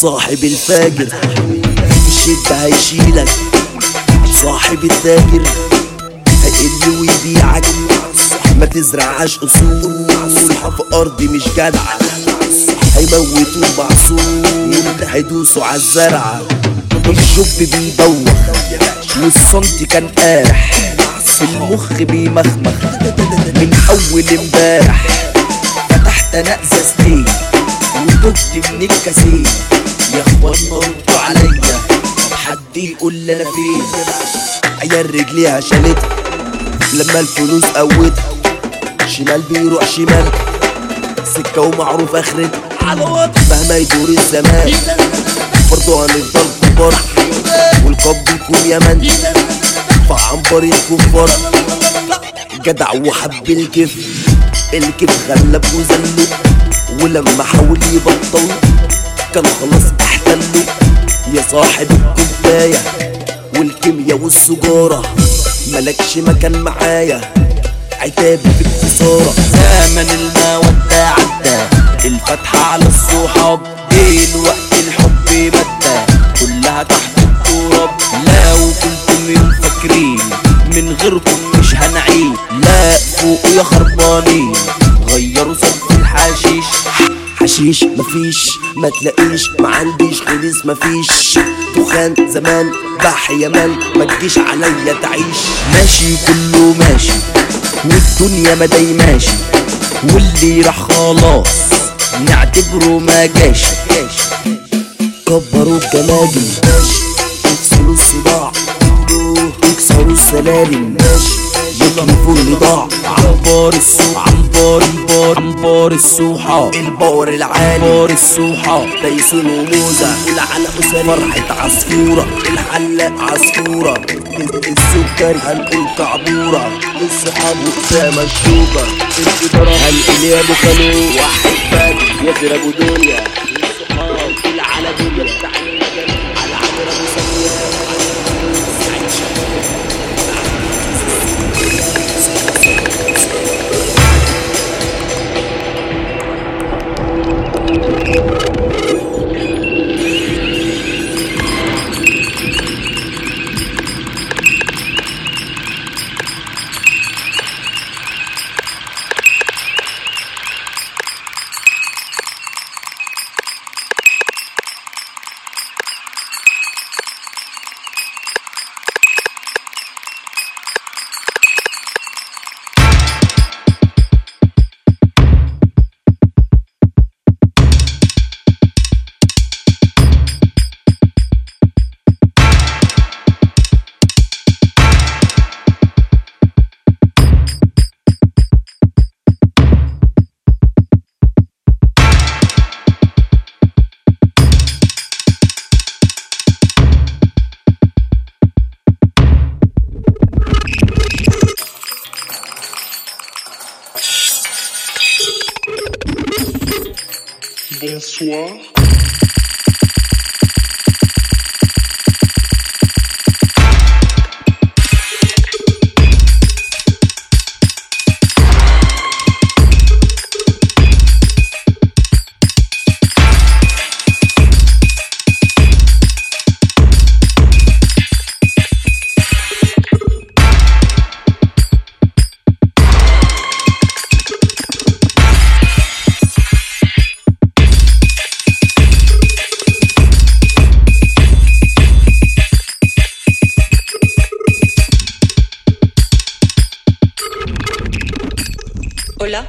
صاحب الفاجر في الشدة هيشيلك، صاحب التاجر هيقل ويبيعك، ما تزرعش اصول في ارضي مش جدع، هيموتوه معصوم هيدوسوا عالزرعة، الشب بيدور والصمت كان قارح، المخ بيمخمخ من اول امبارح، فتحت انا ازازتين وتبت من الكثير، يا اخوانا ردوا عليا حد يقول لي انا فين، عيال رجليها شالتها لما الفلوس قوتها، شمال بيروح شمال سكه ومعروف اخرتها، مهما يدور الزمان برضه هنفضل كبار، والقبض يكون يمن فعنبر الكفار، جدع وحب الكيف، الكيف غلب وزلوا ولما حاول يبطلوا كان خلاص احتلوا. يا صاحب الكوباية والكيميا والسجارة ملكش مكان معايا، عتابي في الخسارة. زمن المودة عدى، الفتحة على الصحاب، الوقت الحب مدى كلها تحت التراب. لو كنتم يوم فاكرين من غيركم مش هنعيد، لا فوق يا خربانين غيروا صنف الحشيش. حشيش مفيش، ما تلاقيش، ما عنديش خليص مفيش، دخان زمان بح يمان، ما تجيش عليا تعيش. ماشي كله ماشي والدنيا ما دايماشي، واللي راح خلاص نعتبره ما جاش. كبروا الجماجم يكسروا الصداع، يكسروا السلالم يكنفوا النضاع. عنبار السوق، عنبار السوحة، البور العالي، عنبار السوحة. تايسون وموزة والعلى أسامة، فرحة عصفورة، الحلاق عصفورة، السكري هنقول كعبورة، الصحاب وقتها مشدوكة، الجدارة هنقول يا أبو خلو، وأحبك يا غير أبو دنيا، الصحاب كل على دنيا، تعالى المجال على عمرة مسمياها. Bonsoir. Hola.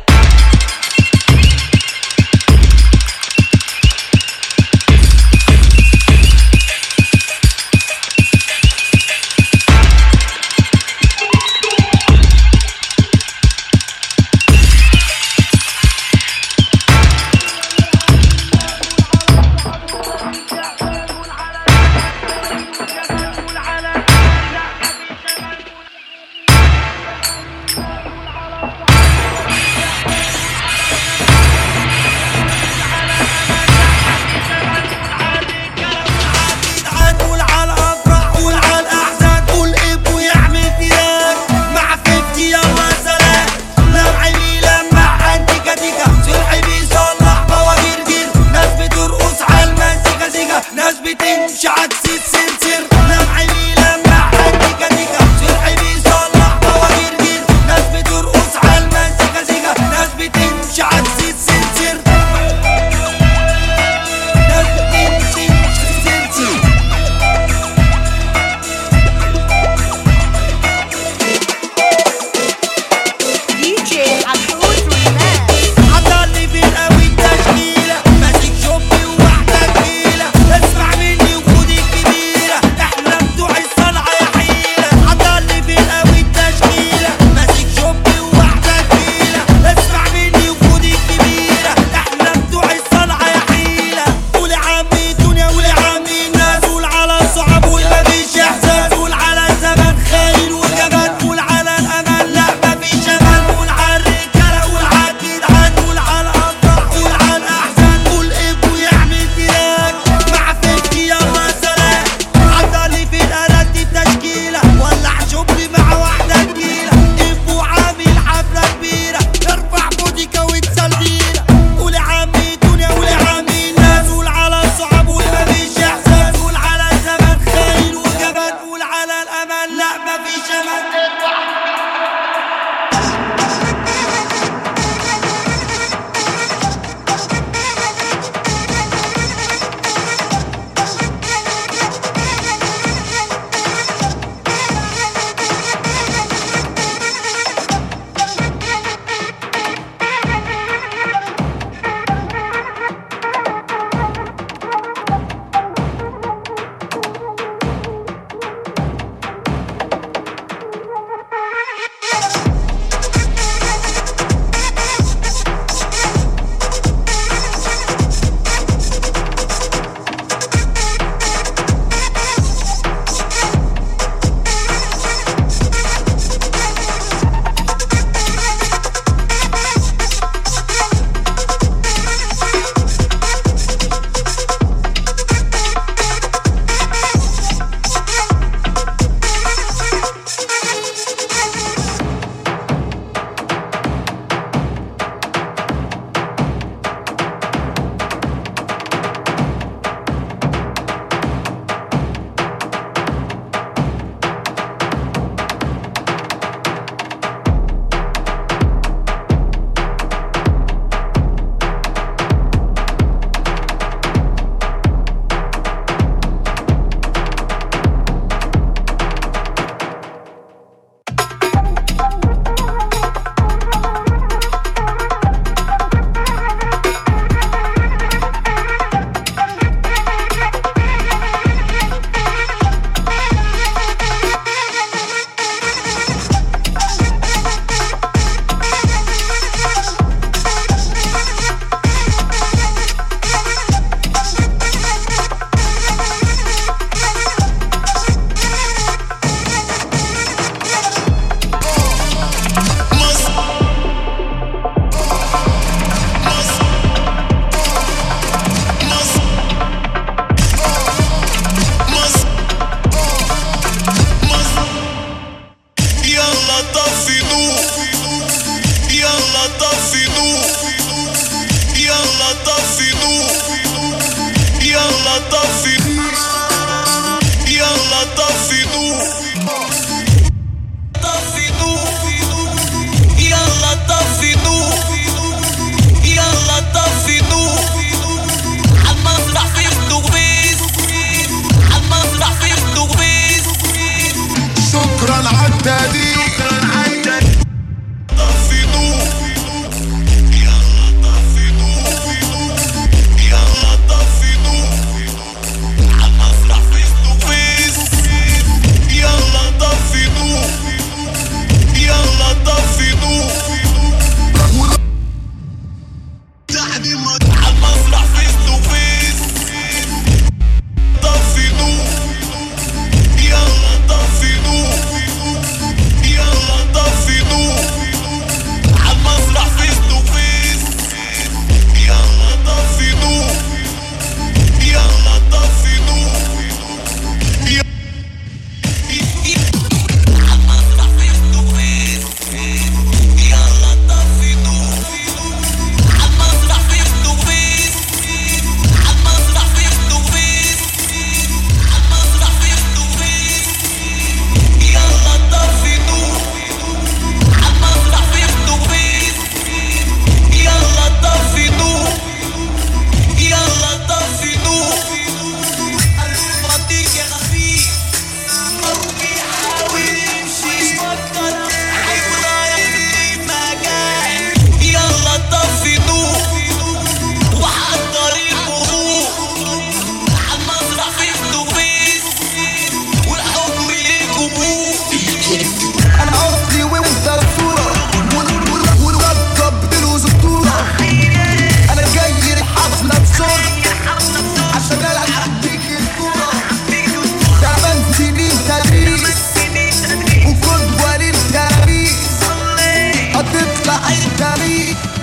تطلع انت بيه.